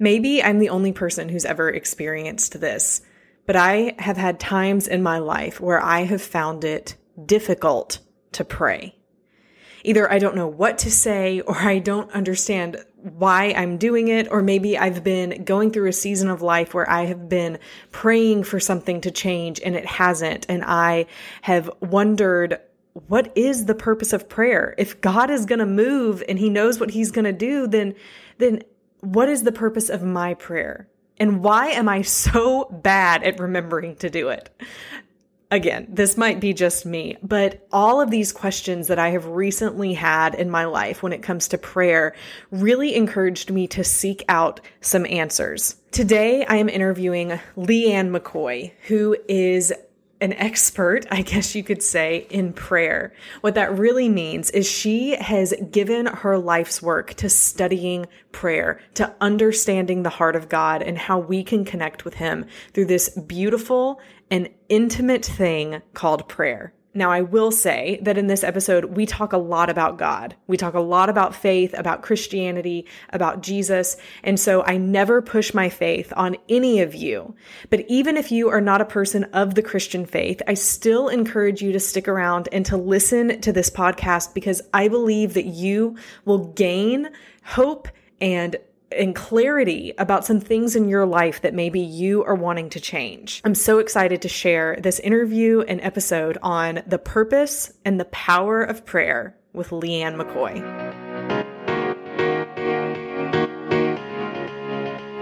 Maybe I'm the only person who's ever experienced this, but I have had times in my life where I have found it difficult to pray. Either I don't know what to say, or I don't understand why I'm doing it, or maybe I've been going through a season of life where I have been praying for something to change and it hasn't, and I have wondered, what is the purpose of prayer? If God is going to move and He knows what He's going to do, then what is the purpose of my prayer? And why am I so bad at remembering to do it? Again, this might be just me, but all of these questions that I have recently had in my life when it comes to prayer really encouraged me to seek out some answers. Today, I am interviewing Leighann McCoy, who is an expert, I guess you could say, in prayer. What that really means is she has given her life's work to studying prayer, to understanding the heart of God and how we can connect with Him through this beautiful and intimate thing called prayer. Now, I will say that in this episode, we talk a lot about God. We talk a lot about faith, about Christianity, about Jesus. And so I never push my faith on any of you. But even if you are not a person of the Christian faith, I still encourage you to stick around and to listen to this podcast, because I believe that you will gain hope and clarity about some things in your life that maybe you are wanting to change. I'm so excited to share this interview and episode on the purpose and the power of prayer with Leighann McCoy.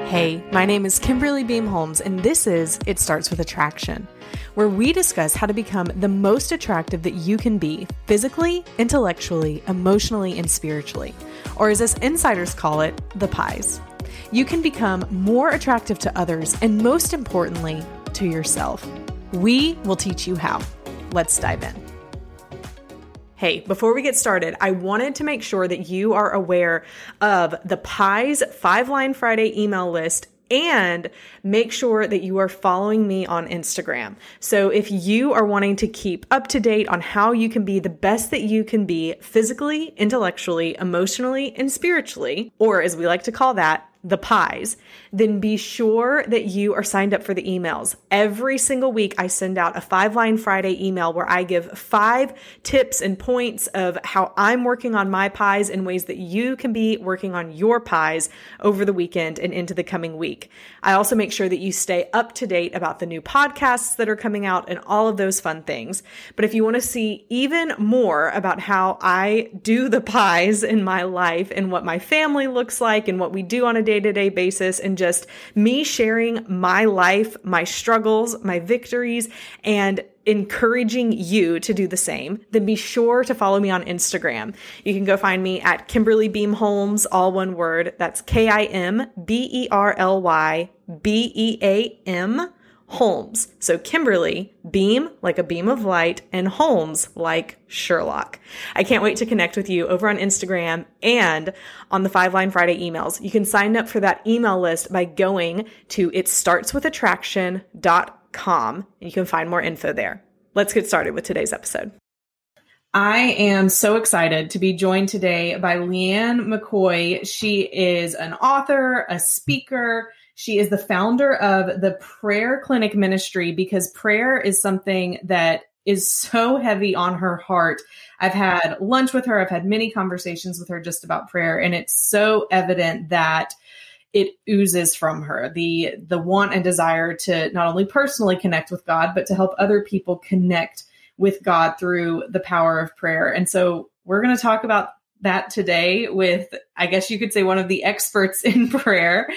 Hey, my name is Kimberly Beam Holmes, and this is It Starts With Attraction, where we discuss how to become the most attractive that you can be physically, intellectually, emotionally, and spiritually, or as us insiders call it, the pies. You can become more attractive to others and, most importantly, to yourself. We will teach you how. Let's dive in. Hey, before we get started, I wanted to make sure that you are aware of the Pies 5-Line Friday email list, and make sure that you are following me on Instagram. So if you are wanting to keep up to date on how you can be the best that you can be physically, intellectually, emotionally, and spiritually, or as we like to call that, the pies, then be sure that you are signed up for the emails. Every single week, I send out a 5-Line Friday email where I give 5 tips and points of how I'm working on my pies and ways that you can be working on your pies over the weekend and into the coming week. I also make sure that you stay up to date about the new podcasts that are coming out and all of those fun things. But if you want to see even more about how I do the pies in my life and what my family looks like and what we do on a day-to-day basis, and just me sharing my life, my struggles, my victories, and encouraging you to do the same, then be sure to follow me on Instagram. You can go find me at Kimberly Beam Holmes, all one word. That's KimberlyBeam Holmes. So Kimberly, Beam, like a beam of light, and Holmes, like Sherlock. I can't wait to connect with you over on Instagram and on the 5-Line Friday emails. You can sign up for that email list by going to itstartswithattraction.com, and you can find more info there. Let's get started with today's episode. I am so excited to be joined today by Leighann McCoy. She is an author, a speaker. She is the founder of the Prayer Clinic Ministry, because prayer is something that is so heavy on her heart. I've had lunch with her. I've had many conversations with her just about prayer, and it's so evident that it oozes from her, the want and desire to not only personally connect with God, but to help other people connect with God through the power of prayer. And so we're going to talk about that today with, I guess you could say, one of the experts in prayer,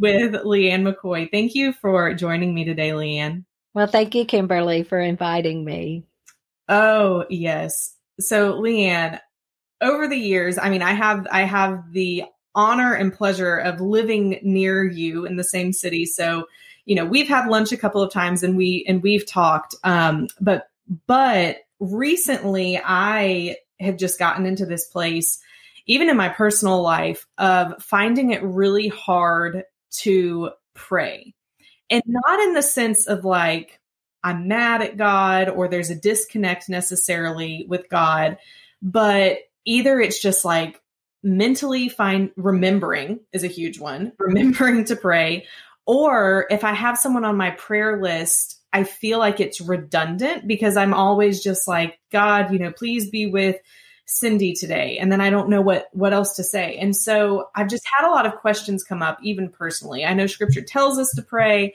with Leighann McCoy. Thank you for joining me today, Leighann. Well, thank you, Kimberly, for inviting me. Oh, yes. So, Leighann, over the years, I have the honor and pleasure of living near you in the same city. So, you know, we've had lunch a couple of times and we've talked. But recently I have just gotten into this place, even in my personal life, of finding it really hard to pray. And not in the sense of like, I'm mad at God or there's a disconnect necessarily with God, but either it's just like mentally remembering is a huge one, remembering to pray. Or if I have someone on my prayer list, I feel like it's redundant because I'm always just like, God, you know, please be with Cindy today. And then I don't know what else to say. And so I've just had a lot of questions come up, even personally. I know scripture tells us to pray,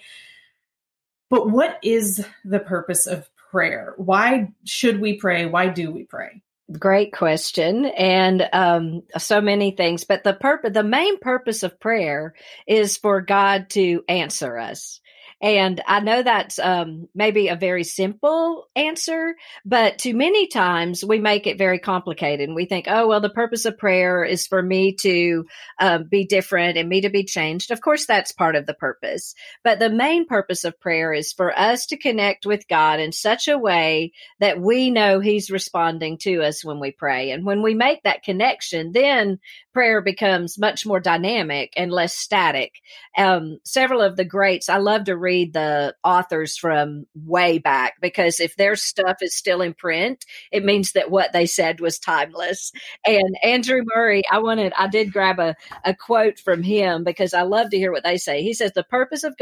but what is the purpose of prayer? Why should we pray? Why do we pray? Great question. And so many things, but the main purpose of prayer is for God to answer us. And I know that's maybe a very simple answer, but too many times we make it very complicated and we think, oh, well, the purpose of prayer is for me to be different and me to be changed. Of course, that's part of the purpose. But the main purpose of prayer is for us to connect with God in such a way that we know He's responding to us when we pray. And when we make that connection, then prayer becomes much more dynamic and less static. Several of the greats, I love to read the authors from way back, because if their stuff is still in print, it means that what they said was timeless. And Andrew Murray, I did grab a quote from him because I love to hear what they say. He says, the purpose of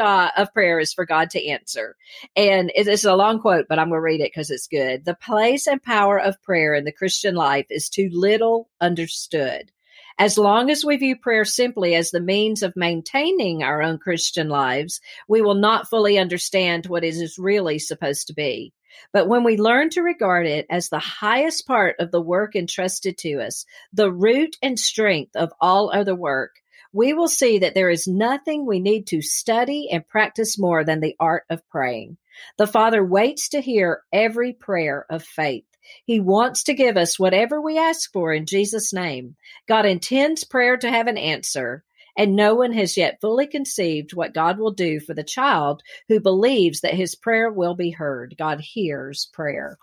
prayer is for God to answer. And it's a long quote, but I'm going to read it because it's good. The place and power of prayer in the Christian life is too little understood. As long as we view prayer simply as the means of maintaining our own Christian lives, we will not fully understand what it is really supposed to be. But when we learn to regard it as the highest part of the work entrusted to us, the root and strength of all other work, we will see that there is nothing we need to study and practice more than the art of praying. The Father waits to hear every prayer of faith. He wants to give us whatever we ask for in Jesus' name. God intends prayer to have an answer, and no one has yet fully conceived what God will do for the child who believes that his prayer will be heard. God hears prayer.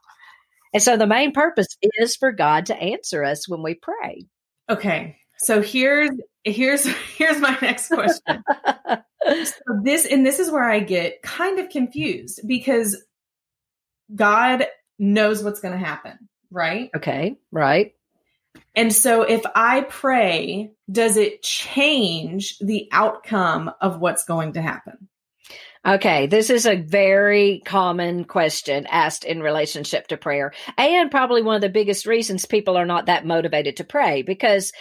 And so the main purpose is for God to answer us when we pray. Okay. So here's my next question. So this is where I get kind of confused, because God knows what's going to happen, right? Okay, right. And so if I pray, does it change the outcome of what's going to happen? Okay, this is a very common question asked in relationship to prayer, and probably one of the biggest reasons people are not that motivated to pray, because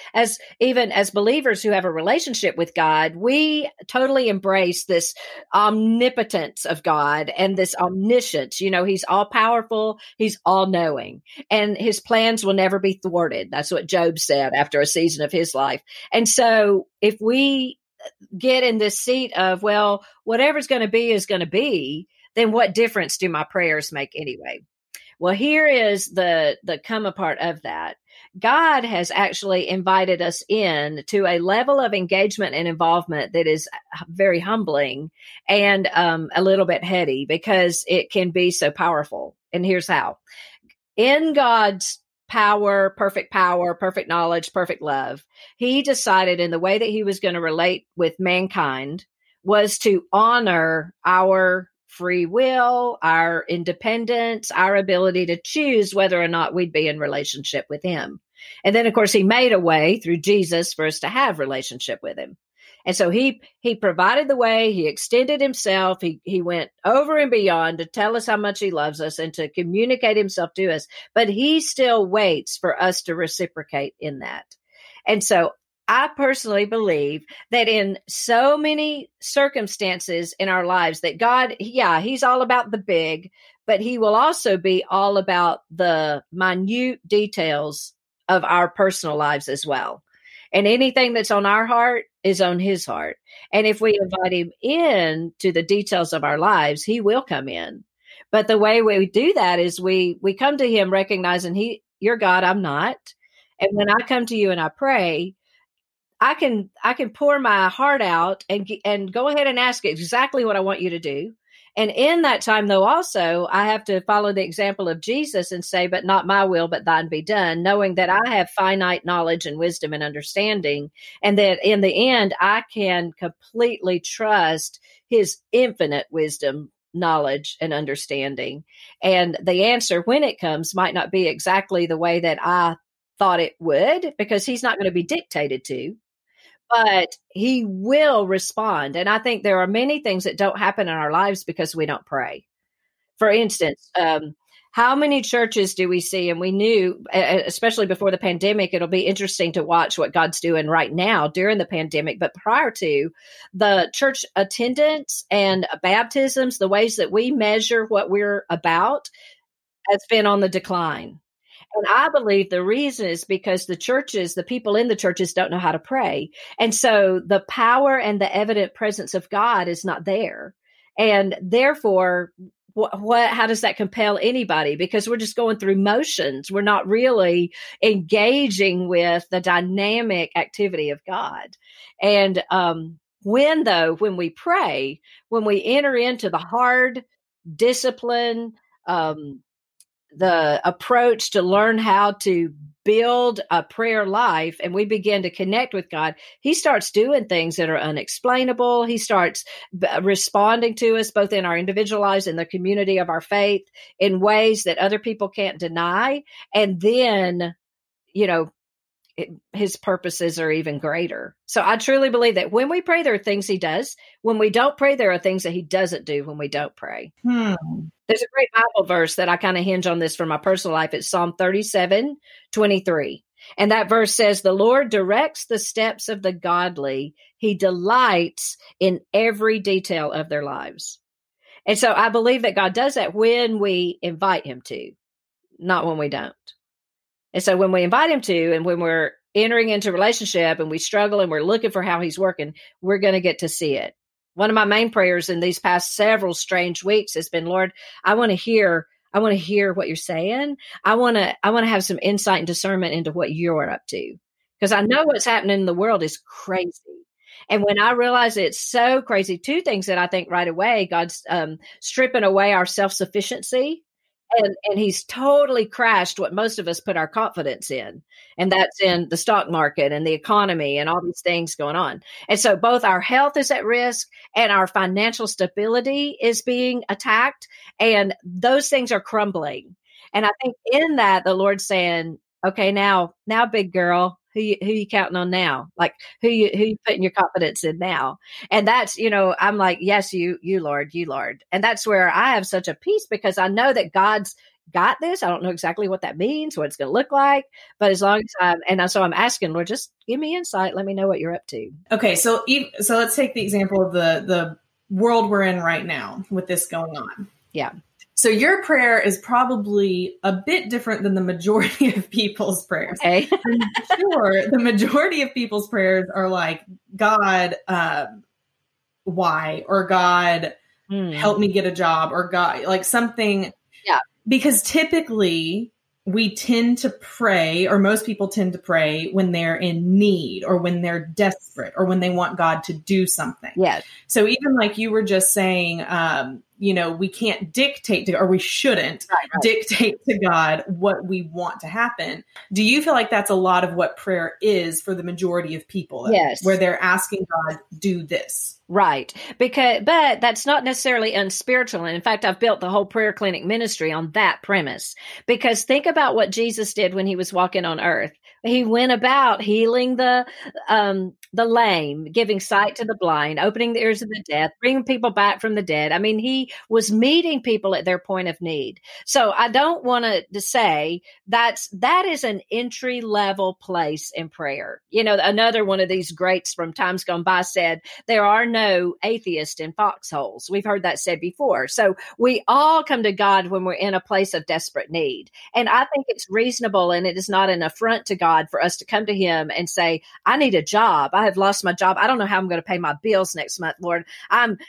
even as believers who have a relationship with God, we totally embrace this omnipotence of God and this omniscience. You know, He's all powerful, He's all knowing, and His plans will never be thwarted. That's what Job said after a season of his life. And so if we get in this seat of, well, whatever's going to be is going to be, then what difference do my prayers make anyway? Well, here is the come apart of that. God has actually invited us in to a level of engagement and involvement that is very humbling and a little bit heady, because it can be so powerful. And here's how. In God's power, perfect knowledge, perfect love, He decided in the way that He was going to relate with mankind was to honor our free will, our independence, our ability to choose whether or not we'd be in relationship with Him. And then, of course, He made a way through Jesus for us to have relationship with Him. And so he provided the way, He extended Himself, he went over and beyond to tell us how much He loves us and to communicate Himself to us, but He still waits for us to reciprocate in that. And so I personally believe that in so many circumstances in our lives that God, yeah, He's all about the big, but He will also be all about the minute details of our personal lives as well. And anything that's on our heart is on His heart. And if we invite Him in to the details of our lives, He will come in. But the way we do that is we come to Him recognizing You're God, I'm not. And when I come to You and I pray, I can pour my heart out and go ahead and ask exactly what I want you to do. And in that time, though, also, I have to follow the example of Jesus and say, but not my will, but thine be done, knowing that I have finite knowledge and wisdom and understanding, and that in the end, I can completely trust his infinite wisdom, knowledge, and understanding. And the answer, when it comes, might not be exactly the way that I thought it would, because he's not going to be dictated to. But he will respond. And I think there are many things that don't happen in our lives because we don't pray. For instance, how many churches do we see? And we knew, especially before the pandemic, it'll be interesting to watch what God's doing right now during the pandemic. But prior to, the church attendance and baptisms, the ways that we measure what we're about, has been on the decline. And I believe the reason is because the churches, the people in the churches, don't know how to pray. And so the power and the evident presence of God is not there. And therefore, how does that compel anybody? Because we're just going through motions. We're not really engaging with the dynamic activity of God. And when we pray, when we enter into the hard discipline, the approach to learn how to build a prayer life, and we begin to connect with God, he starts doing things that are unexplainable. He starts responding to us, both in our individual lives and the community of our faith, in ways that other people can't deny. And then, his purposes are even greater. So I truly believe that when we pray, there are things he does. When we don't pray, there are things that he doesn't do when we don't pray. There's a great Bible verse that I kind of hinge on this for my personal life. It's Psalm 37:23. And that verse says, "The Lord directs the steps of the godly. He delights in every detail of their lives." And so I believe that God does that when we invite him to, not when we don't. And so when we invite him to, and when we're entering into relationship and we struggle and we're looking for how he's working, we're going to get to see it. One of my main prayers in these past several strange weeks has been, Lord, I want to hear what you're saying. I want to have some insight and discernment into what you're up to, because I know what's happening in the world is crazy. And when I realize it's so crazy, two things that I think right away, God's stripping away our self-sufficiency, and he's totally crashed what most of us put our confidence in. And that's in the stock market and the economy and all these things going on. And so both our health is at risk and our financial stability is being attacked. And those things are crumbling. And I think in that, the Lord's saying, okay, now big girl, who you counting on now? Like who you putting your confidence in now? And that's, I'm like, yes, you, Lord. And that's where I have such a peace, because I know that God's got this. I don't know exactly what that means, what it's going to look like, but as long as so I'm asking, Lord, just give me insight. Let me know what you're up to. Okay. So let's take the example of the world we're in right now with this going on. Yeah. So your prayer is probably a bit different than the majority of people's prayers. Okay. I'm sure the majority of people's prayers are like, God, why? Or God, help me get a job, or God, like something. Yeah. Because typically we tend to pray, or most people tend to pray, when they're in need or when they're desperate or when they want God to do something. Yes. So even like you were just saying, we can't dictate to God what we want to happen. Do you feel like that's a lot of what prayer is for the majority of people? Yes. Where they're asking God, do this. Right. But that's not necessarily unspiritual. And in fact, I've built the whole Prayer Clinic Ministry on that premise, because think about what Jesus did when he was walking on earth. He went about healing the lame, giving sight to the blind, opening the ears of the deaf, bringing people back from the dead. I mean, he was meeting people at their point of need. So I don't want to say that is an entry level place in prayer. Another one of these greats from times gone by said, there are no atheists in foxholes. We've heard that said before. So we all come to God when we're in a place of desperate need. And I think it's reasonable, and it is not an affront to God for us to come to him and say, I need a job. I have lost my job. I don't know how I'm going to pay my bills next month, Lord. And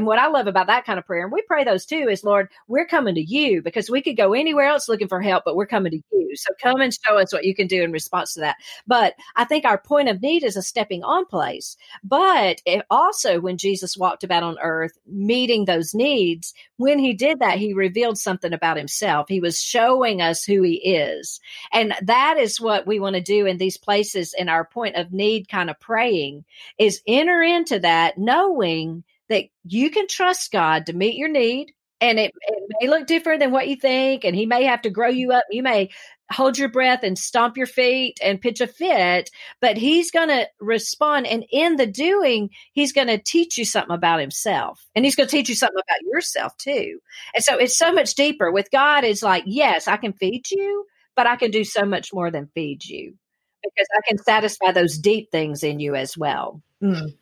what I love about that kind of prayer, and we pray those too, is, Lord, we're coming to you, because we could go anywhere else looking for help, but we're coming to you. So come and show us what you can do in response to that. But I think our point of need is a stepping on place. But it also, when Jesus walked about on earth, meeting those needs, when he did that, he revealed something about himself. He was showing us who he is. And that is what we want to do in these places, in our point of need kind of praying, is enter into that knowing that you can trust God to meet your need. And it may look different than what you think, and he may have to grow you up. You may hold your breath and stomp your feet and pitch a fit, but he's going to respond. And in the doing, he's going to teach you something about himself, and he's going to teach you something about yourself too. And so it's so much deeper. With God, it's like, yes, I can feed you, but I can do so much more than feed you, because I can satisfy those deep things in you as well.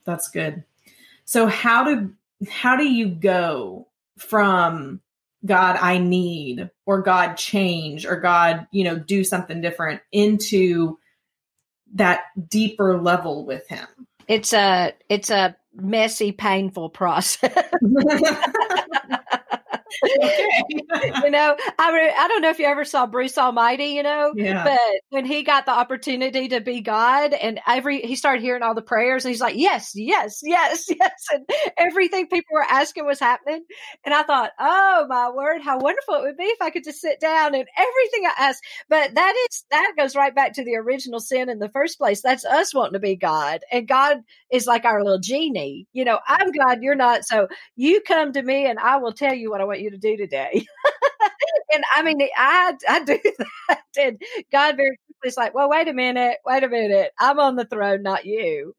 That's good. So how do you go from God, I need, or God, change, or God, do something different, into that deeper level with him? It's a messy, painful process. I don't know if you ever saw Bruce Almighty, but when he got the opportunity to be God, and he started hearing all the prayers, and he's like, yes, yes, yes, yes. And everything people were asking was happening. And I thought, oh my word, how wonderful it would be if I could just sit down and everything I asked. But that goes right back to the original sin in the first place. That's us wanting to be God. And God is like our little genie. I'm God, you're not. So you come to me and I will tell you what I want you to do today. And I do that. And God very quickly is like, well, wait a minute. I'm on the throne, not you.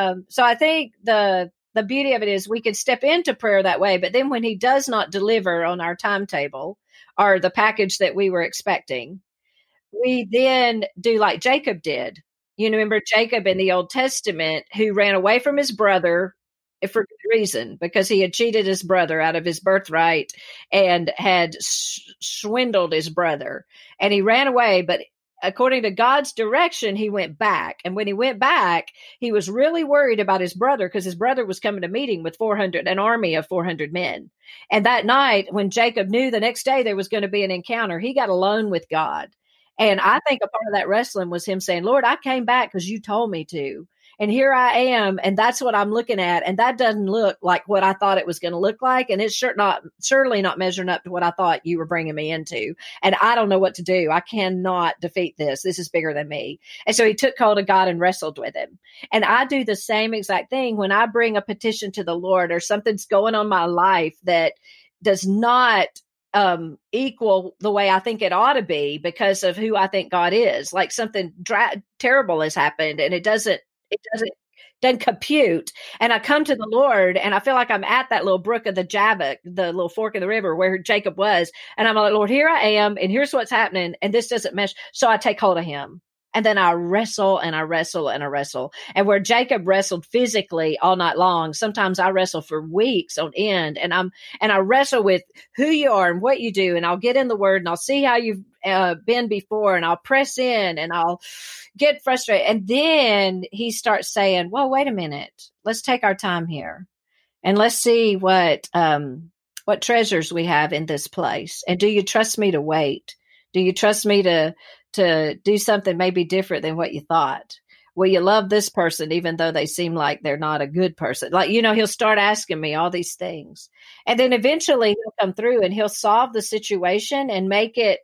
And so I think the beauty of it is we can step into prayer that way. But then when he does not deliver on our timetable or the package that we were expecting, we then do like Jacob did. You remember Jacob in the Old Testament, who ran away from his brother for good reason, because he had cheated his brother out of his birthright and had swindled his brother. And he ran away, but according to God's direction, he went back. And when he went back, he was really worried about his brother, because his brother was coming to meeting with an army of 400 men. And that night, when Jacob knew the next day there was going to be an encounter, he got alone with God. And I think a part of that wrestling was him saying, Lord, I came back because you told me to. And here I am, and that's what I'm looking at. And that doesn't look like what I thought it was going to look like. And it's surely not measuring up to what I thought you were bringing me into. And I don't know what to do. I cannot defeat this. This is bigger than me. And so he took hold of God and wrestled with him. And I do the same exact thing when I bring a petition to the Lord, or something's going on in my life that does not equal the way I think it ought to be because of who I think God is. Like something terrible has happened, and it doesn't compute. And I come to the Lord, and I feel like I'm at that little brook of the Jabbok, the little fork in the river where Jacob was. And I'm like, Lord, here I am, and here's what's happening, and this doesn't mesh. So I take hold of him. And then I wrestle and I wrestle and I wrestle. And where Jacob wrestled physically all night long, sometimes I wrestle for weeks on end. And I wrestle with who you are and what you do. And I'll get in the word and I'll see how you've been before, and I'll press in and I'll get frustrated. And then he starts saying, well, wait a minute, let's take our time here and let's see what treasures we have in this place. And do you trust me to wait? Do you trust me to do something maybe different than what you thought? Will you love this person, even though they seem like they're not a good person? Like, he'll start asking me all these things. And then eventually he'll come through and he'll solve the situation and make it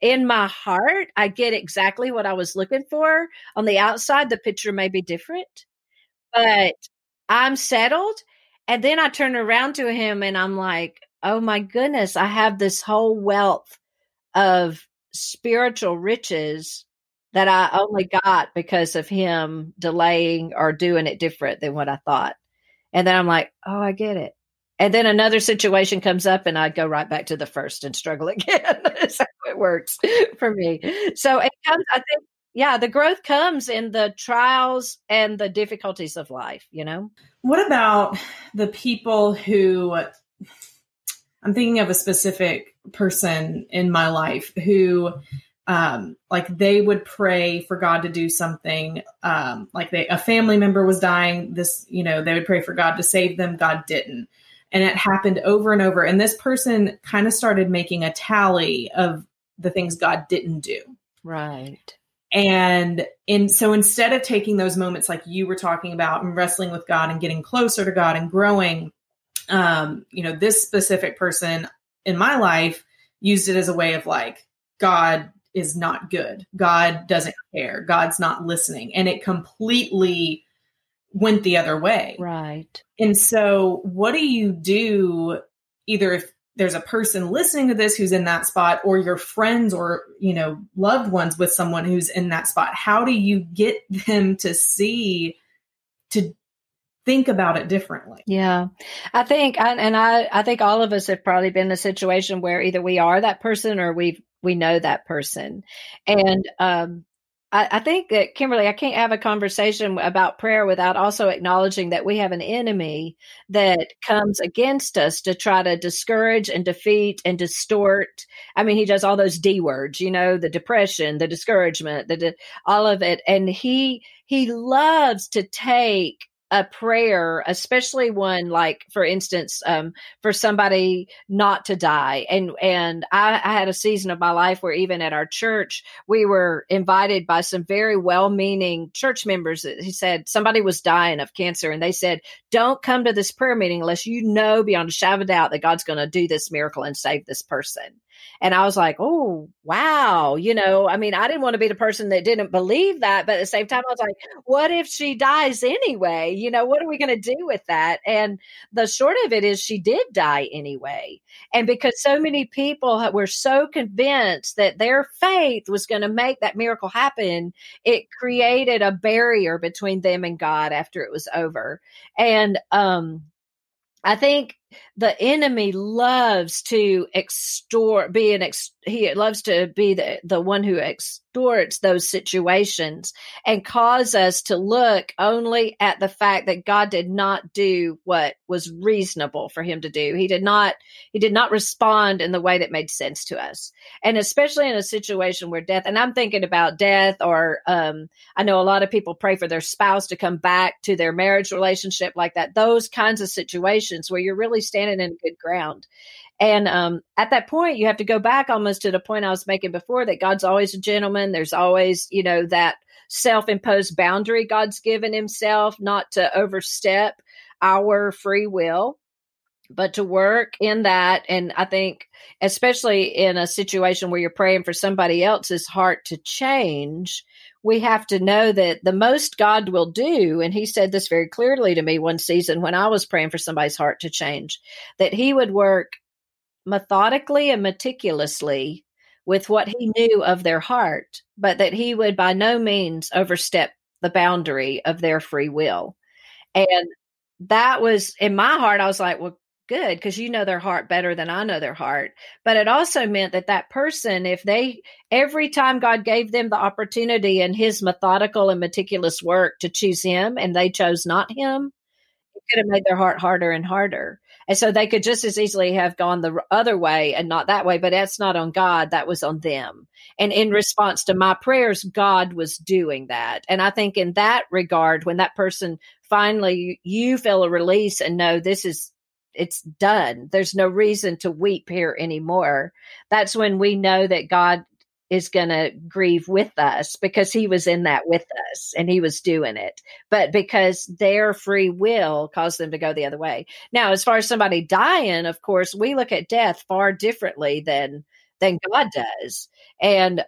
in my heart. I get exactly what I was looking for. On the outside, the picture may be different, but I'm settled. And then I turn around to him and I'm like, oh my goodness, I have this whole wealth of spiritual riches that I only got because of him delaying or doing it different than what I thought. And then I'm like, oh, I get it. And then another situation comes up and I go right back to the first and struggle again. That's how it works for me. So it comes, I think, the growth comes in the trials and the difficulties of life, What about the people who, I'm thinking of a specific person in my life who like they would pray for God to do something. A family member was dying, they would pray for God to save them. God didn't. And it happened over and over. And this person kind of started making a tally of the things God didn't do. Right. And so instead of taking those moments like you were talking about and wrestling with God and getting closer to God and growing, this specific person in my life used it as a way of like, God is not good. God doesn't care. God's not listening. And it completely went the other way. Right. And so what do you do, either if there's a person listening to this who's in that spot, or your friends or, loved ones with someone who's in that spot? How do you get them to think about it differently? Yeah. I think all of us have probably been in a situation where either we are that person or we know that person. And, I think that, Kimberly, I can't have a conversation about prayer without also acknowledging that we have an enemy that comes against us to try to discourage and defeat and distort. I mean, he does all those D words, the depression, the discouragement, all of it. And he loves to take a prayer, especially one like, for instance, for somebody not to die. And I had a season of my life where even at our church, we were invited by some very well-meaning church members that he said somebody was dying of cancer. And they said, don't come to this prayer meeting unless you know beyond a shadow of a doubt that God's going to do this miracle and save this person. And I was like, oh, wow. I didn't want to be the person that didn't believe that. But at the same time, I was like, what if she dies anyway? What are we going to do with that? And the short of it is she did die anyway. And because so many people were so convinced that their faith was going to make that miracle happen, it created a barrier between them and God after it was over. And I think the enemy loves to extort, he loves to be the one who extorts those situations and cause us to look only at the fact that God did not do what was reasonable for him to do. He did not respond in the way that made sense to us. And especially in a situation where death, and I'm thinking about death, or I know a lot of people pray for their spouse to come back to their marriage relationship like that, those kinds of situations where you're really standing in good ground. And at that point, you have to go back almost to the point I was making before, that God's always a gentleman. There's always, that self-imposed boundary God's given himself, not to overstep our free will, but to work in that. And I think, especially in a situation where you're praying for somebody else's heart to change, we have to know that the most God will do, and he said this very clearly to me one season when I was praying for somebody's heart to change, that he would work methodically and meticulously with what he knew of their heart, but that he would by no means overstep the boundary of their free will. And that was, in my heart, I was like, well, good, because you know their heart better than I know their heart. But it also meant that person, if they, every time God gave them the opportunity in his methodical and meticulous work to choose him, and they chose not him, it could have made their heart harder and harder. And so they could just as easily have gone the other way and not that way, but that's not on God. That was on them. And in response to my prayers, God was doing that. And I think in that regard, when that person finally, you feel a release and know it's done. There's no reason to weep here anymore. That's when we know that God is going to grieve with us, because he was in that with us and he was doing it, but because their free will caused them to go the other way. Now, as far as somebody dying, of course, we look at death far differently than God does. And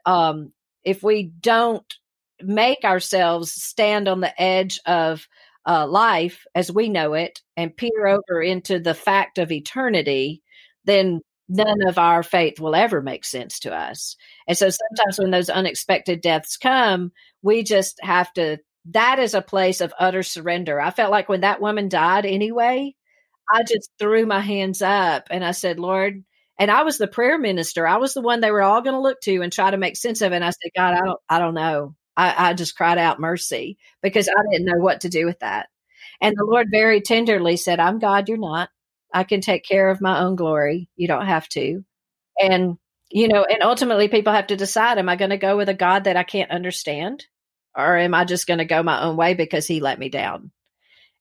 if we don't make ourselves stand on the edge of life as we know it and peer over into the fact of eternity, then none of our faith will ever make sense to us. And so sometimes when those unexpected deaths come, we just have to, that is a place of utter surrender. I felt like when that woman died anyway, I just threw my hands up and I said, Lord, and I was the prayer minister. I was the one they were all going to look to and try to make sense of it. And I said, God, I don't know. I just cried out mercy because I didn't know what to do with that. And the Lord very tenderly said, I'm God, you're not. I can take care of my own glory. You don't have to. And You know, and ultimately people have to decide, am I going to go with a God that I can't understand? Or am I just going to go my own way because he let me down?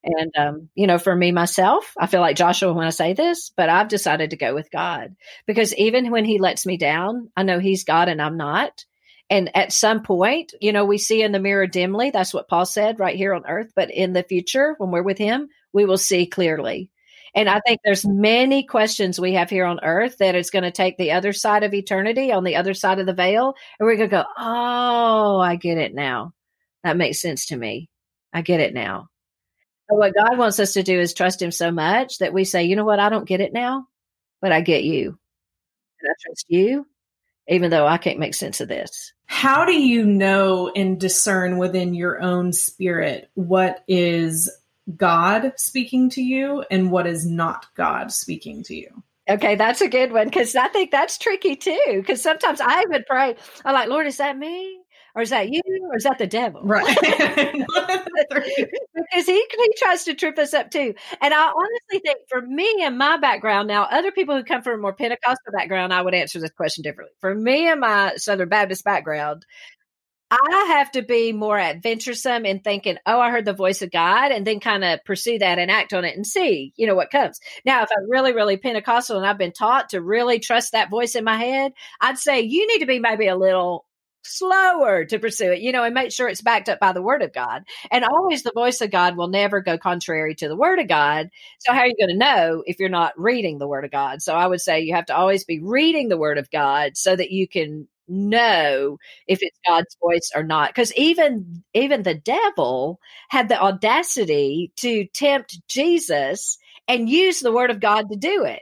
And, you know, for me, myself, I feel like Joshua when I say this, but I've decided to go with God because even when he lets me down, I know he's God and I'm not. And at some point, you know, we see in the mirror dimly. That's what Paul said right here on earth. But in the future, when we're with him, we will see clearly. And I think there's many questions we have here on earth that it's going to take the other side of eternity, on the other side of the veil. And we're going to go, oh, I get it now. That makes sense to me. I get it now. And what God wants us to do is trust him so much that we say, you know what? I don't get it now, but I get you. And I trust you, even though I can't make sense of this. How do you know and discern within your own spirit what is God speaking to you and what is not God speaking to you? Okay, that's a good one because I think that's tricky too because sometimes I even pray, I'm like, Lord, is that me? Or is that you? Or is that the devil? Right. Because he tries to trip us up too. And I honestly think for me and my background now, other people who come from a more Pentecostal background, I would answer this question differently. For me and my Southern Baptist background, I have to be more adventuresome in thinking, oh, I heard the voice of God, and then kind of pursue that and act on it and see, you know, what comes. Now, if I'm really, really Pentecostal and I've been taught to really trust that voice in my head, I'd say you need to be maybe a little slower to pursue it, you know, and make sure it's backed up by the word of God. And always the voice of God will never go contrary to the word of God. So how are you going to know if you're not reading the word of God? So I would say you have to always be reading the word of God so that you can know if it's God's voice or not. Because even the devil had the audacity to tempt Jesus and use the word of God to do it.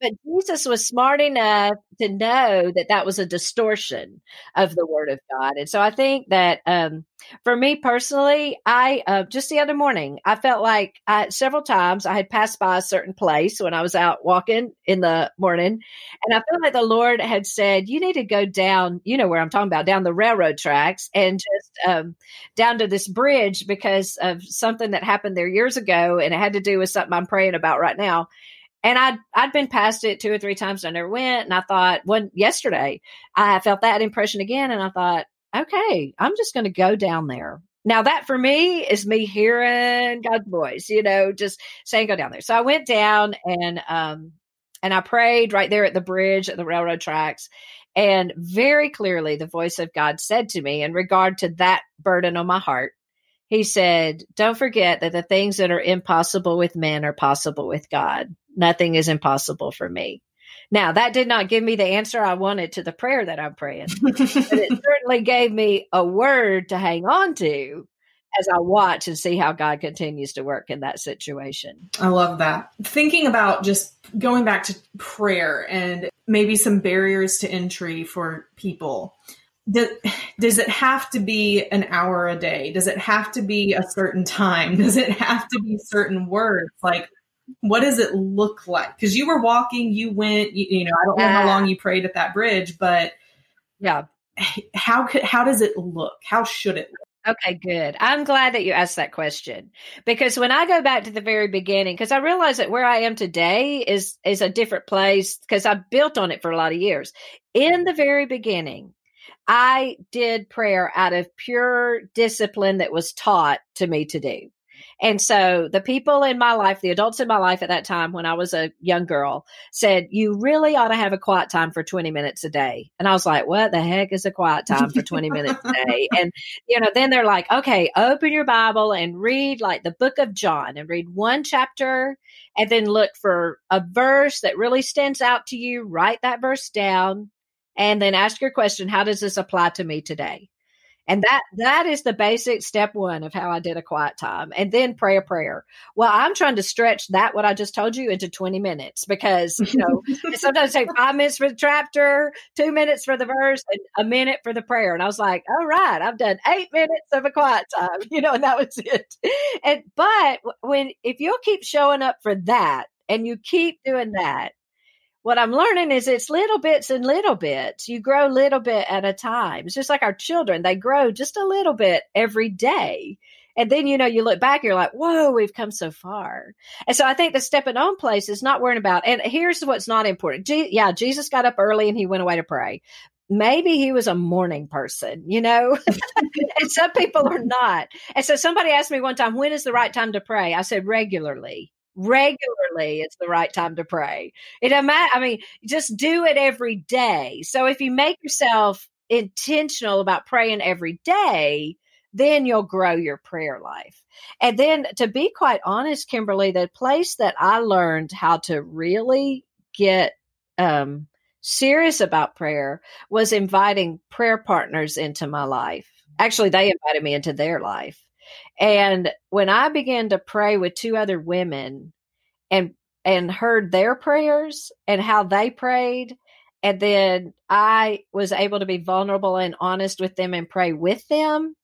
But Jesus was smart enough to know that that was a distortion of the word of God. And so I think that for me personally, I just the other morning, I felt like several times I had passed by a certain place when I was out walking in the morning. And I felt like the Lord had said, you need to go down, you know where I'm talking about, down the railroad tracks and just down to this bridge because of something that happened there years ago. And it had to do with something I'm praying about right now. And I'd been past it two or three times. And I never went. And I thought yesterday, I felt that impression again. And I thought, okay, I'm just going to go down there. Now that for me is me hearing God's voice, you know, just saying, go down there. So I went down and I prayed right there at the bridge at the railroad tracks. And very clearly the voice of God said to me in regard to that burden on my heart, he said, don't forget that the things that are impossible with men are possible with God. Nothing is impossible for me. Now, that did not give me the answer I wanted to the prayer that I'm praying, but it certainly gave me a word to hang on to as I watch and see how God continues to work in that situation. I love that. Thinking about just going back to prayer and maybe some barriers to entry for people. Does it have to be an hour a day? Does it have to be a certain time? Does it have to be certain words? Like, what does it look like? Because you were walking, you went, you know, I don't know how long you prayed at that bridge, but yeah, how does it look? How should it look? Okay, good. I'm glad that you asked that question because when I go back to the very beginning, because I realize that where I am today is a different place because I built on it for a lot of years. In the very beginning, I did prayer out of pure discipline that was taught to me to do. And so the people in my life, the adults in my life at that time when I was a young girl said, you really ought to have a quiet time for 20 minutes a day. And I was like, what the heck is a quiet time for 20 minutes a day? And, you know, then they're like, okay, open your Bible and read like the book of John and read one chapter and then look for a verse that really stands out to you. Write that verse down and then ask your question, how does this apply to me today? And that is the basic step one of how I did a quiet time. And then pray a prayer. Well, I'm trying to stretch that, what I just told you, into 20 minutes because, you know, it sometimes takes 5 minutes for the chapter, 2 minutes for the verse, and a minute for the prayer. And I was like, all right, I've done 8 minutes of a quiet time, you know, and that was it. And but if you'll keep showing up for that and you keep doing that, what I'm learning is it's little bits and little bits. You grow little bit at a time. It's just like our children. They grow just a little bit every day. And then, you know, you look back, you're like, whoa, we've come so far. And so I think the stepping on place is not worrying about. And here's what's not important. Jesus got up early and he went away to pray. Maybe he was a morning person, you know, and some people are not. And so somebody asked me one time, when is the right time to pray? I said, regularly. Regularly, it's the right time to pray. It doesn't matter. I mean, just do it every day. So if you make yourself intentional about praying every day, then you'll grow your prayer life. And then, to be quite honest, Kimberly, the place that I learned how to really get serious about prayer was inviting prayer partners into my life. Actually, they invited me into their life. And when I began to pray with two other women and heard their prayers and how they prayed, and then I was able to be vulnerable and honest with them and pray with them,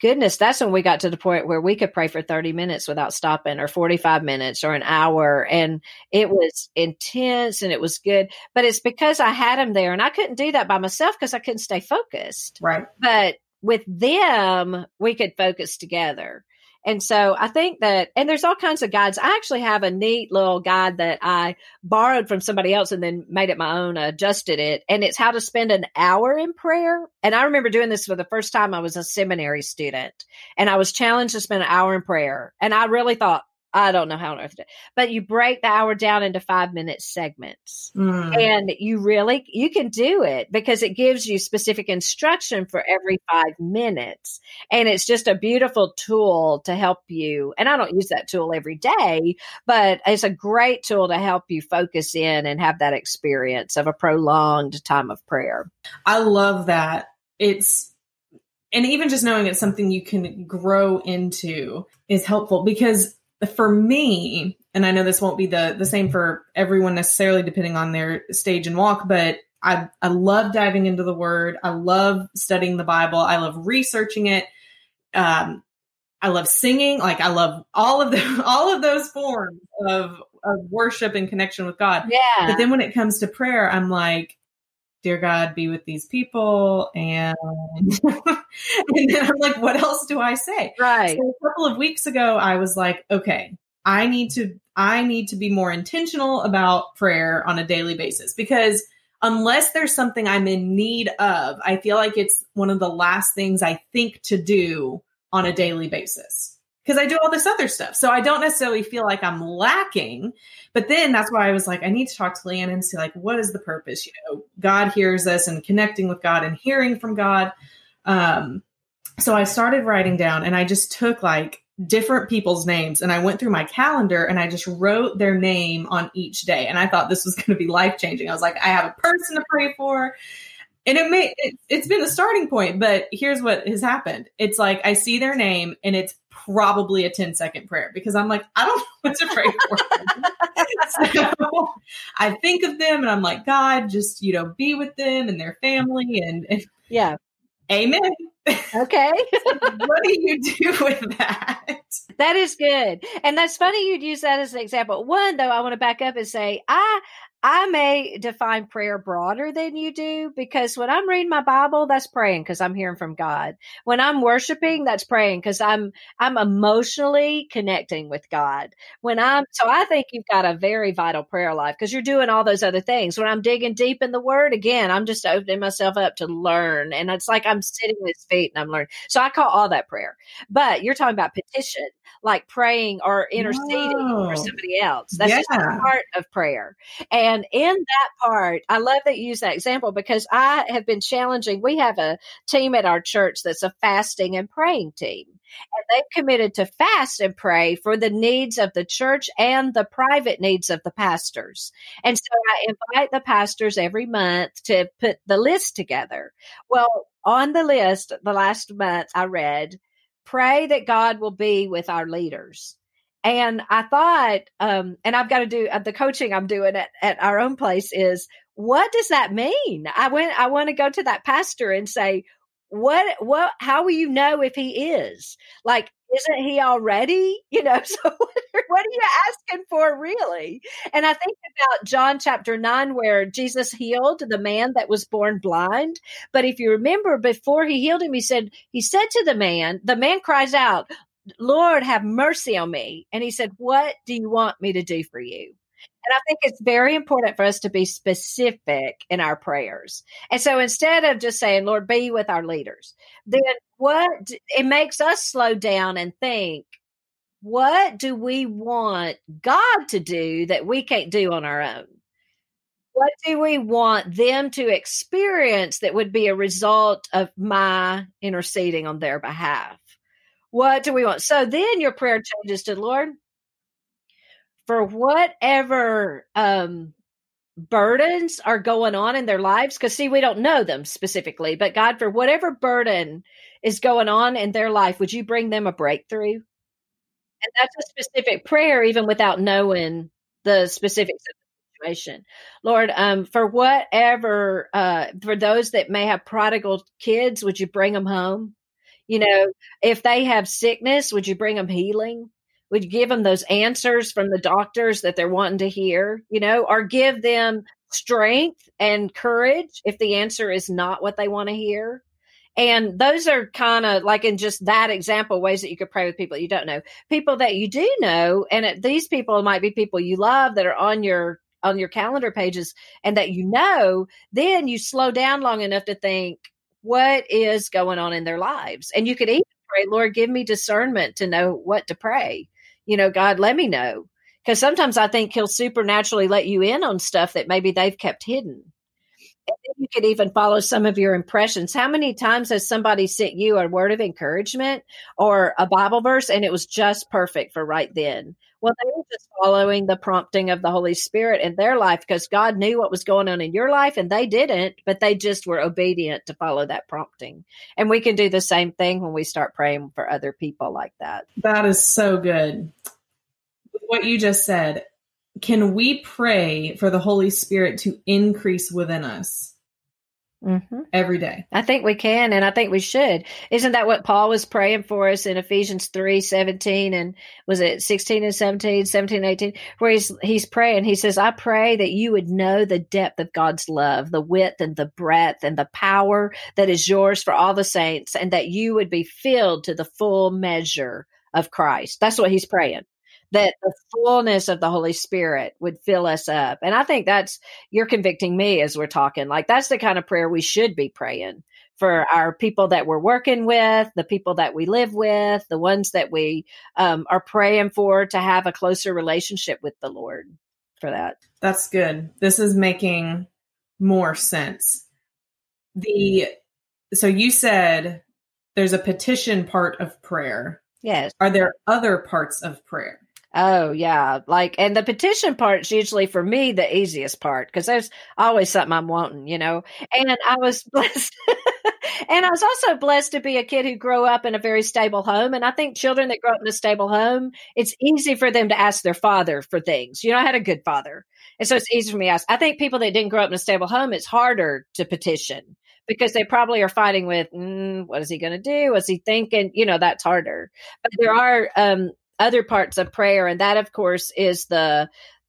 goodness, that's when we got to the point where we could pray for 30 minutes without stopping, or 45 minutes, or an hour. And it was intense and it was good, but it's because I had them there, and I couldn't do that by myself because I couldn't stay focused. Right. But with them, we could focus together. And so I think that, and there's all kinds of guides. I actually have a neat little guide that I borrowed from somebody else and then made it my own, adjusted it. And it's how to spend an hour in prayer. And I remember doing this for the first time. I was a seminary student and I was challenged to spend an hour in prayer. And I really thought, I don't know how on earth to do it. But you break the hour down into 5-minute segments and you can do it because it gives you specific instruction for every 5 minutes. And it's just a beautiful tool to help you. And I don't use that tool every day, but it's a great tool to help you focus in and have that experience of a prolonged time of prayer. I love that. And even just knowing it's something you can grow into is helpful, because for me, and I know this won't be the same for everyone necessarily, depending on their stage and walk, but I love diving into the Word. I love studying the Bible. I love researching it. I love singing. Like, I love all of those forms of worship and connection with God. Yeah. But then when it comes to prayer, I'm like, dear God, be with these people. And then I'm like, what else do I say? Right. So a couple of weeks ago, I was like, okay, I need to be more intentional about prayer on a daily basis, because unless there's something I'm in need of, I feel like it's one of the last things I think to do on a daily basis, because I do all this other stuff. So I don't necessarily feel like I'm lacking. But then that's why I was like, I need to talk to Leighann and see, like, what is the purpose? You know, God hears us, and connecting with God and hearing from God. So I started writing down, and I just took like different people's names, and I went through my calendar and I just wrote their name on each day. And I thought this was going to be life changing. I was like, I have a person to pray for. And it's been the starting point, but here's what has happened. It's like, I see their name and it's probably a 10-second prayer, because I'm like, I don't know what to pray for. So I think of them and I'm like, God, just, you know, be with them and their family. And yeah. Amen. Okay. What do you do with that? That is good. And that's funny you'd use that as an example. One, though, I want to back up and say, I may define prayer broader than you do, because when I'm reading my Bible, that's praying because I'm hearing from God. When I'm worshiping, that's praying because I'm emotionally connecting with God. So I think you've got a very vital prayer life because you're doing all those other things. When I'm digging deep in the Word, again, I'm just opening myself up to learn. And it's like I'm sitting at His feet and I'm learning. So I call all that prayer. But you're talking about petition, like praying or interceding for somebody else. That's just a part of prayer. And in that part, I love that you use that example, because I have been challenging. We have a team at our church that's a fasting and praying team. And they've committed to fast and pray for the needs of the church and the private needs of the pastors. And so I invite the pastors every month to put the list together. Well, on the list, the last month I read, pray that God will be with our leaders. And I thought, and I've got to do the coaching I'm doing at our own place is, what does that mean? I want to go to that pastor and say, how will you know if he is? Like, isn't he already? You know, so what are you asking for? for, really. And I think about John chapter 9, where Jesus healed the man that was born blind. But if you remember, before he healed him, he said to the man cries out, "Lord, have mercy on me." And he said, "What do you want me to do for you?" And I think it's very important for us to be specific in our prayers. And so instead of just saying, "Lord, be with our leaders," then it makes us slow down and think, what do we want God to do that we can't do on our own? What do we want them to experience that would be a result of my interceding on their behalf? What do we want? So then your prayer changes to, "Lord, for whatever burdens are going on in their lives," because see, we don't know them specifically, but God, for whatever burden is going on in their life, would you bring them a breakthrough? And that's a specific prayer, even without knowing the specifics of the situation. Lord, for whatever, for those that may have prodigal kids, would you bring them home? You know, if they have sickness, would you bring them healing? Would you give them those answers from the doctors that they're wanting to hear, you know, or give them strength and courage if the answer is not what they want to hear? And those are kind of like, in just that example, ways that you could pray with people you don't know, people that you do know. And these people might be people you love that are on your calendar pages and that you know. Then you slow down long enough to think, what is going on in their lives? And you could even pray, "Lord, give me discernment to know what to pray. You know, God, let me know." Because sometimes I think he'll supernaturally let you in on stuff that maybe they've kept hidden. And then you could even follow some of your impressions. How many times has somebody sent you a word of encouragement or a Bible verse, and it was just perfect for right then? Well, they were just following the prompting of the Holy Spirit in their life, because God knew what was going on in your life and they didn't, but they just were obedient to follow that prompting. And we can do the same thing when we start praying for other people like that. That is so good. What you just said, can we pray for the Holy Spirit to increase within us? Mm-hmm. Every day. I think we can, and I think we should. Isn't that what Paul was praying for us in Ephesians 3:17, and was it 16 and 17, 17, 18, where he's praying. He says, "I pray that you would know the depth of God's love, the width and the breadth and the power that is yours for all the saints, and that you would be filled to the full measure of Christ." That's what he's praying, that the fullness of the Holy Spirit would fill us up. And I think you're convicting me as we're talking. Like, that's the kind of prayer we should be praying for our people that we're working with, the people that we live with, the ones that we are praying for to have a closer relationship with the Lord for that. That's good. This is making more sense. So you said there's a petition part of prayer. Yes. Are there other parts of prayer? Oh, yeah. And the petition part's usually, for me, the easiest part, because there's always something I'm wanting, you know. And I was blessed. And I was also blessed to be a kid who grew up in a very stable home. And I think children that grow up in a stable home, it's easy for them to ask their father for things. You know, I had a good father. And so it's easy for me to ask. I think people that didn't grow up in a stable home, it's harder to petition, because they probably are fighting with, what is he going to do? What's he thinking? You know, that's harder. But there are other parts of prayer. And that, of course, is Craig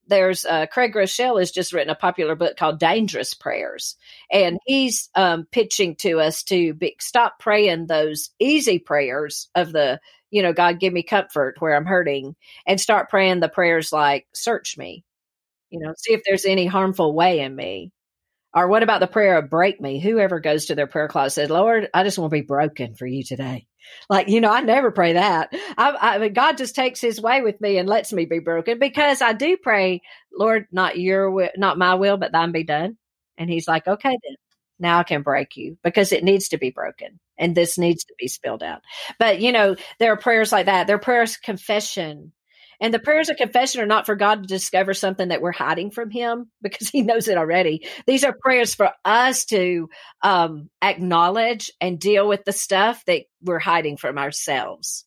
Groeschel has just written a popular book called Dangerous Prayers. And he's pitching to us to stop praying those easy prayers of the, you know, God, give me comfort where I'm hurting, and start praying the prayers like, search me, you know, see if there's any harmful way in me. Or what about the prayer of break me? Whoever goes to their prayer closet says, "Lord, I just want to be broken for you today." Like, you know, I never pray that. I mean, God just takes his way with me and lets me be broken, because I do pray, "Lord, not your will, not my will, but thine be done." And he's like, "Okay, then now I can break you, because it needs to be broken and this needs to be spilled out." But, you know, there are prayers like that. There are prayers of confession. And the prayers of confession are not for God to discover something that we're hiding from him, because he knows it already. These are prayers for us to acknowledge and deal with the stuff that we're hiding from ourselves.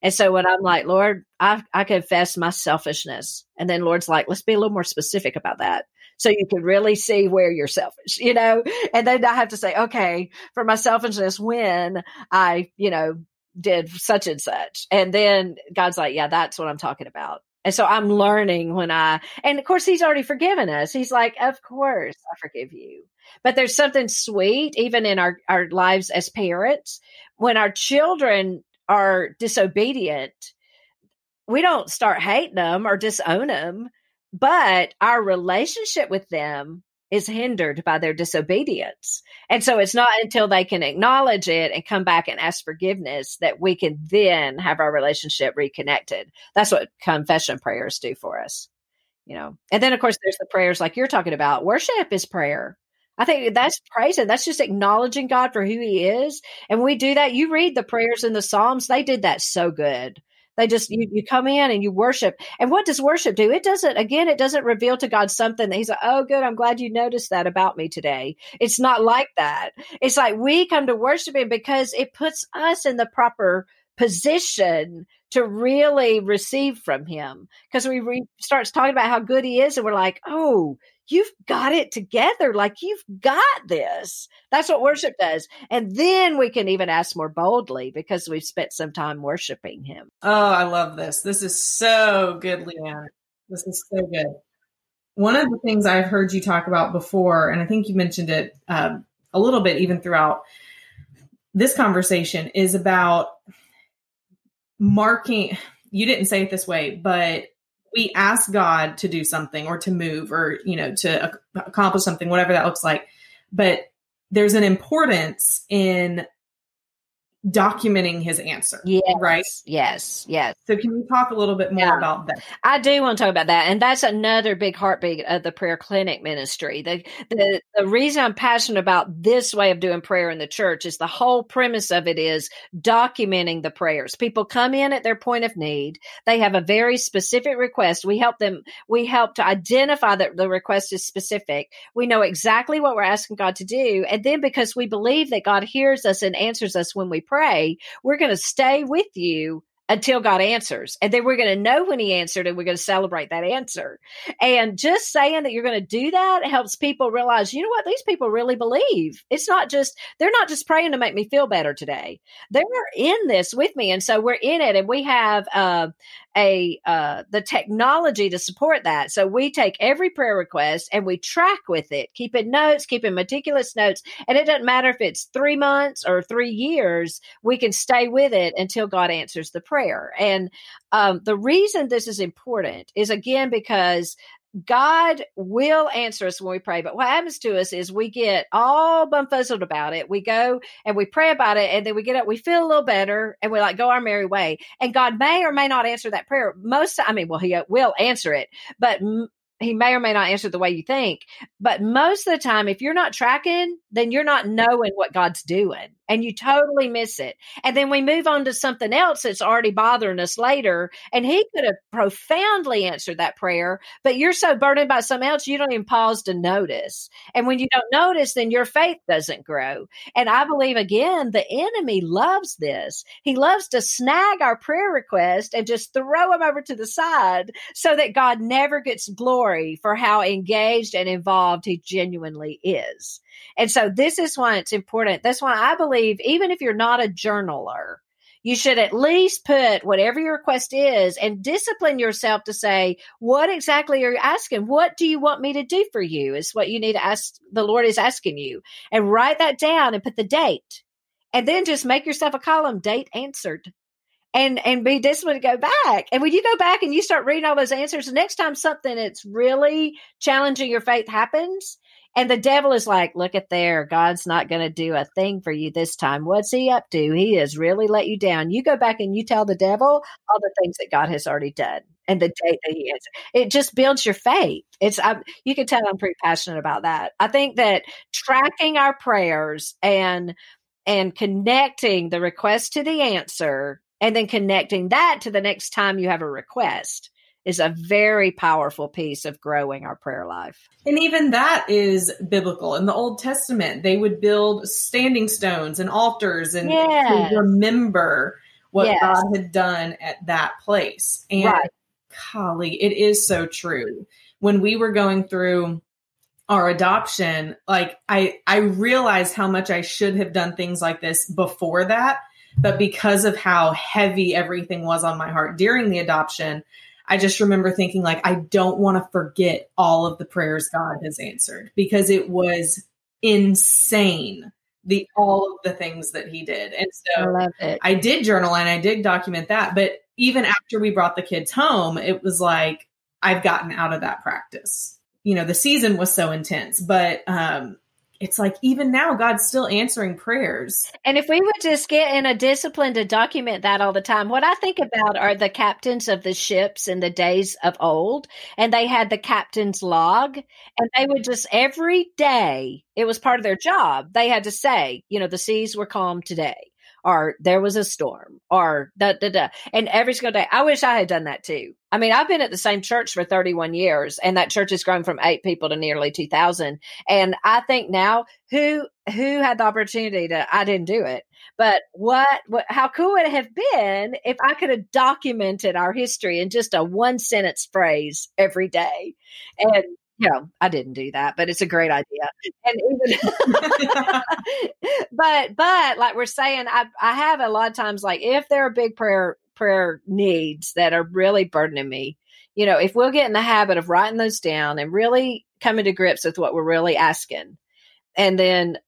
And so when I'm like, "Lord, I confess my selfishness," and then Lord's like, "Let's be a little more specific about that, so you can really see where you're selfish," you know? And then I have to say, "Okay, for my selfishness, when I, you know, did such and such." And then God's like, "Yeah, that's what I'm talking about." And so I'm learning when and of course, he's already forgiven us. He's like, of course, I forgive you. But there's something sweet, even in our lives as parents, when our children are disobedient, we don't start hating them or disown them, but our relationship with them is hindered by their disobedience. And so it's not until they can acknowledge it and come back and ask forgiveness that we can then have our relationship reconnected. That's what confession prayers do for us, you know. And then, of course, there's the prayers like you're talking about. Worship is prayer. I think that's praising. That's just acknowledging God for who he is. And we do that. You read the prayers in the Psalms. They did that so good. They just, you come in and you worship. And what does worship do? It doesn't, again, it doesn't reveal to God something that he's like, oh, good, I'm glad you noticed that about me today. It's not like that. It's like we come to worship him because it puts us in the proper position to really receive from him. Because we starts talking about how good he is, and we're like, oh, you've got it together. Like, you've got this. That's what worship does. And then we can even ask more boldly because we've spent some time worshiping him. Oh, I love this. This is so good, Leighann. This is so good. One of the things I've heard you talk about before, and I think you mentioned it a little bit even throughout this conversation, is about marking. You didn't say it this way, but we ask God to do something or to move or, you know, to accomplish something, whatever that looks like. But there's an importance in documenting his answer, yes, right? Yes, yes. So can you talk a little bit more about that? I do want to talk about that. And that's another big heartbeat of the Prayer Clinic Ministry. The reason I'm passionate about this way of doing prayer in the church is the whole premise of it is documenting the prayers. People come in at their point of need. They have a very specific request. We help to identify that the request is specific. We know exactly what we're asking God to do. And then because we believe that God hears us and answers us when we pray, we're going to stay with you until God answers. And then we're going to know when he answered, and we're going to celebrate that answer. And just saying that you're going to do that helps people realize, you know what, these people really believe. It's not just, they're not just praying to make me feel better today. They're in this with me. And so we're in it, and we have the technology to support that. So we take every prayer request and we track with it, keeping meticulous notes. And it doesn't matter if it's 3 months or 3 years, we can stay with it until God answers the prayer. And the reason this is important is, again, because God will answer us when we pray. But what happens to us is we get all bumfuzzled about it. We go and we pray about it, and then we get up, we feel a little better, and we like go our merry way. And God may or may not answer that prayer. He will answer it, but he may or may not answer the way you think. But most of the time, if you're not tracking, then you're not knowing what God's doing, and you totally miss it. And then we move on to something else that's already bothering us later. And he could have profoundly answered that prayer, but you're so burdened by something else, you don't even pause to notice. And when you don't notice, then your faith doesn't grow. And I believe, again, the enemy loves this. He loves to snag our prayer request and just throw them over to the side so that God never gets glory for how engaged and involved he genuinely is. And so this is why it's important. That's why I believe, even if you're not a journaler, you should at least put whatever your request is and discipline yourself to say, what exactly are you asking? What do you want me to do for you is what you need to ask. The Lord is asking you, and write that down and put the date, and then just make yourself a column, date answered. And be disciplined to go back. And when you go back and you start reading all those answers, the next time something that's really challenging your faith happens, and the devil is like, look at there, God's not going to do a thing for you this time. What's he up to? He has really let you down. You go back and you tell the devil all the things that God has already done and the date that he answered. It just builds your faith. You can tell I'm pretty passionate about that. I think that tracking our prayers and connecting the request to the answer, and then connecting that to the next time you have a request, is a very powerful piece of growing our prayer life. And even that is biblical. In the Old Testament, they would build standing stones and altars and to remember what God had done at that place. And golly, it is so true. When we were going through our adoption, like I realized how much I should have done things like this before that. But because of how heavy everything was on my heart during the adoption, I just remember thinking, like, I don't want to forget all of the prayers God has answered, because it was insane, all of the things that he did. And so I love it. I did journal and I did document that. But even after we brought the kids home, it was like, I've gotten out of that practice. You know, the season was so intense, but, it's like, even now, God's still answering prayers. And if we would just get in a discipline to document that all the time, what I think about are the captains of the ships in the days of old, and they had the captain's log, and they would just every day, it was part of their job. They had to say, you know, the seas were calm today, or there was a storm, or da, da, da. And every single day, I wish I had done that too. I mean, I've been at the same church for 31 years, and that church has grown from 8 people to nearly 2,000. And I think now, who had the opportunity to, I didn't do it, but what how cool would it have been if I could have documented our history in just a one sentence phrase every day. And you know, I didn't do that, but it's a great idea. And even, but like we're saying, I have a lot of times, like, if there are big prayer needs that are really burdening me, you know, if we'll get in the habit of writing those down and really coming to grips with what we're really asking, and then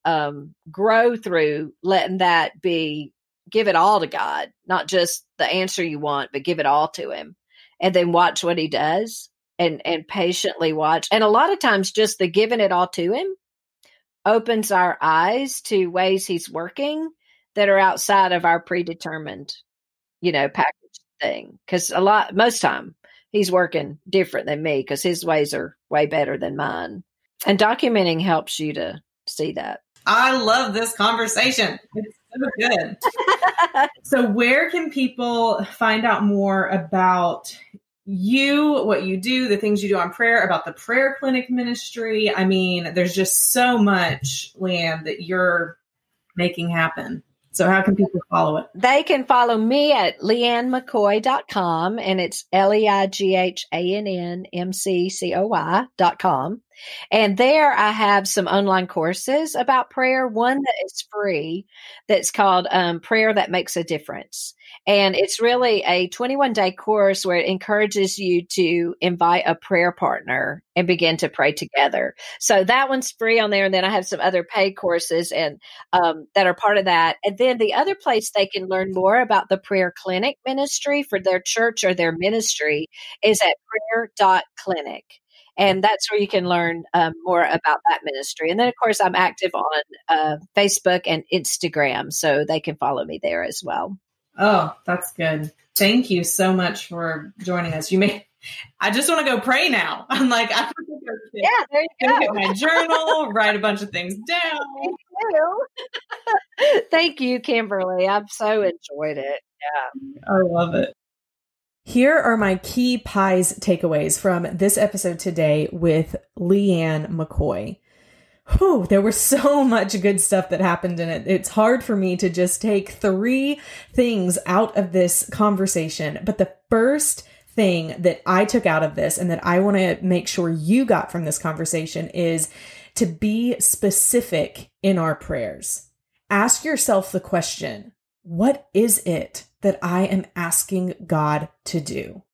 grow through letting that be, give it all to God, not just the answer you want, but give it all to him, and then watch what he does. And patiently watch. And a lot of times just the giving it all to him opens our eyes to ways he's working that are outside of our predetermined, you know, package thing. Because most time he's working different than me, because his ways are way better than mine. And documenting helps you to see that. I love this conversation. It's so good. So where can people find out more about you, what you do, the things you do on prayer, about the prayer clinic ministry? I mean, there's just so much, Leighann, that you're making happen. So how can people follow it? They can follow me at leighannmccoy.com, and it's leighannmccoy.com. And there I have some online courses about prayer. One that is free that's called Prayer That Makes a Difference. And it's really a 21-day course where it encourages you to invite a prayer partner and begin to pray together. So that one's free on there. And then I have some other paid courses and that are part of that. And then the other place they can learn more about the prayer clinic ministry for their church or their ministry is at prayer.clinic. And that's where you can learn more about that ministry. And then, of course, I'm active on Facebook and Instagram, so they can follow me there as well. Oh, that's good. Thank you so much for joining us. I just want to go pray now. I'm like, I have to go yeah, there you go. Get my journal, write a bunch of things down. Thank you, Kimberly. I've so enjoyed it. Yeah, I love it. Here are my key pies takeaways from this episode today with Leighann McCoy. Whew, there was so much good stuff that happened in it. It's hard for me to just take 3 things out of this conversation. But the first thing that I took out of this, and that I want to make sure you got from this conversation, is to be specific in our prayers. Ask yourself the question, what is it that I am asking God to do?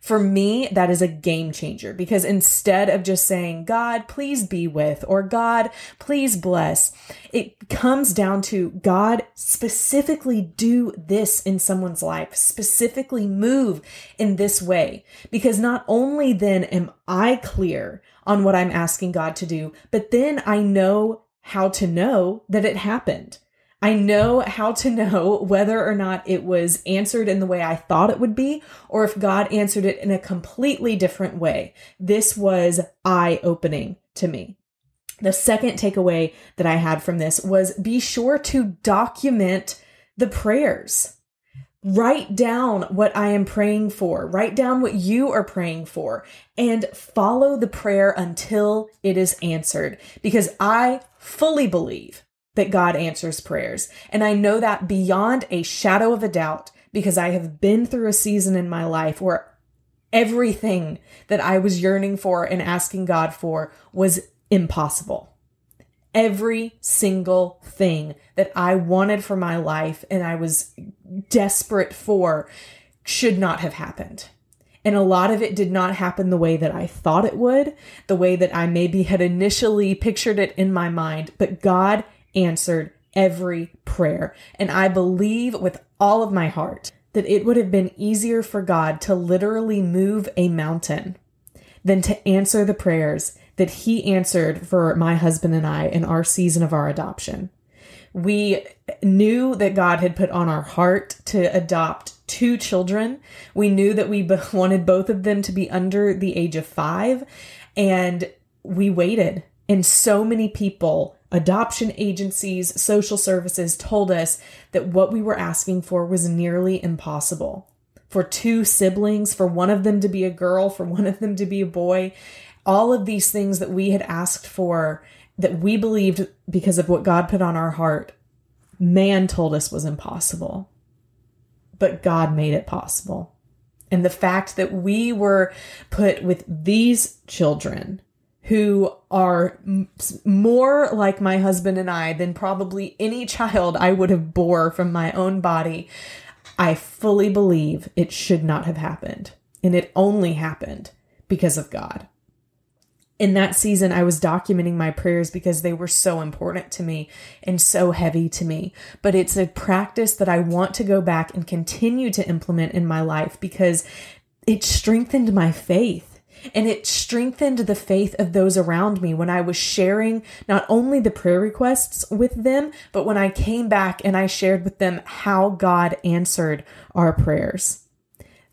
For me, that is a game changer, because instead of just saying, God, please be with, or God, please bless, it comes down to, God, specifically do this in someone's life, specifically move in this way. Because not only then am I clear on what I'm asking God to do, but then I know how to know that it happened. I know how to know whether or not it was answered in the way I thought it would be, or if God answered it in a completely different way. This was eye-opening to me. The second takeaway that I had from this was, be sure to document the prayers. Write down what I am praying for. Write down what you are praying for, and follow the prayer until it is answered, because I fully believe that God answers prayers. And I know that beyond a shadow of a doubt, because I have been through a season in my life where everything that I was yearning for and asking God for was impossible. Every single thing that I wanted for my life and I was desperate for should not have happened. And a lot of it did not happen the way that I thought it would, the way that I maybe had initially pictured it in my mind. But God answered every prayer. And I believe with all of my heart that it would have been easier for God to literally move a mountain than to answer the prayers that He answered for my husband and I in our season of our adoption. We knew that God had put on our heart to adopt 2 children. We knew that we wanted both of them to be under the age of 5, and we waited. And so many people, adoption agencies, social services told us that what we were asking for was nearly impossible. For 2 siblings, for one of them to be a girl, for one of them to be a boy, all of these things that we had asked for that we believed because of what God put on our heart, man told us was impossible. But God made it possible. And the fact that we were put with these children who are more like my husband and I than probably any child I would have bore from my own body, I fully believe it should not have happened. And it only happened because of God. In that season, I was documenting my prayers because they were so important to me and so heavy to me. But it's a practice that I want to go back and continue to implement in my life because it strengthened my faith and it strengthened the faith of those around me when I was sharing not only the prayer requests with them, but when I came back and I shared with them how God answered our prayers.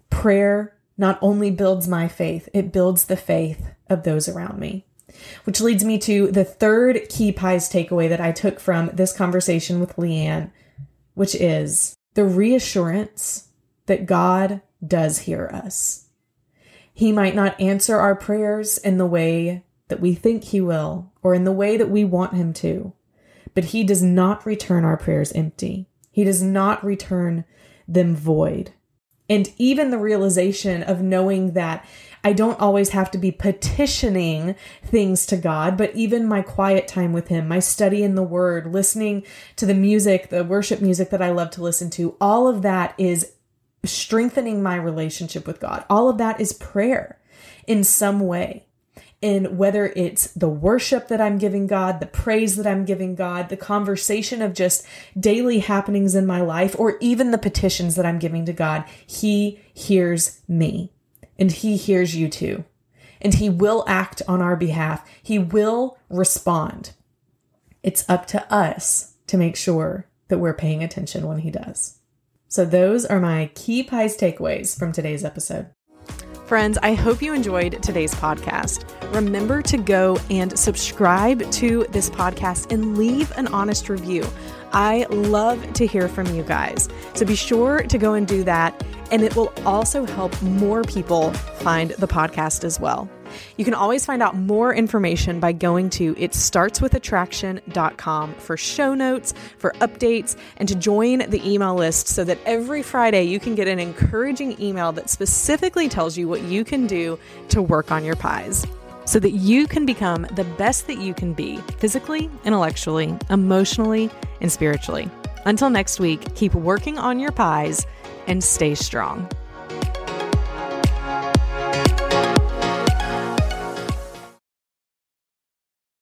Prayer not only builds my faith, it builds the faith of those around me. Which leads me to the third key prize takeaway that I took from this conversation with Leighann, which is the reassurance that God does hear us. He might not answer our prayers in the way that we think He will or in the way that we want Him to, but He does not return our prayers empty. He does not return them void. And even the realization of knowing that I don't always have to be petitioning things to God, but even my quiet time with Him, my study in the Word, listening to the music, the worship music that I love to listen to, all of that is strengthening my relationship with God. All of that is prayer in some way. And whether it's the worship that I'm giving God, the praise that I'm giving God, the conversation of just daily happenings in my life, or even the petitions that I'm giving to God, He hears me and He hears you too. And He will act on our behalf. He will respond. It's up to us to make sure that we're paying attention when He does. So those are my key prize takeaways from today's episode. Friends, I hope you enjoyed today's podcast. Remember to go and subscribe to this podcast and leave an honest review. I love to hear from you guys. So be sure to go and do that. And it will also help more people find the podcast as well. You can always find out more information by going to itstartswithattraction.com for show notes, for updates, and to join the email list so that every Friday you can get an encouraging email that specifically tells you what you can do to work on your pies so that you can become the best that you can be physically, intellectually, emotionally, and spiritually. Until next week, keep working on your pies and stay strong.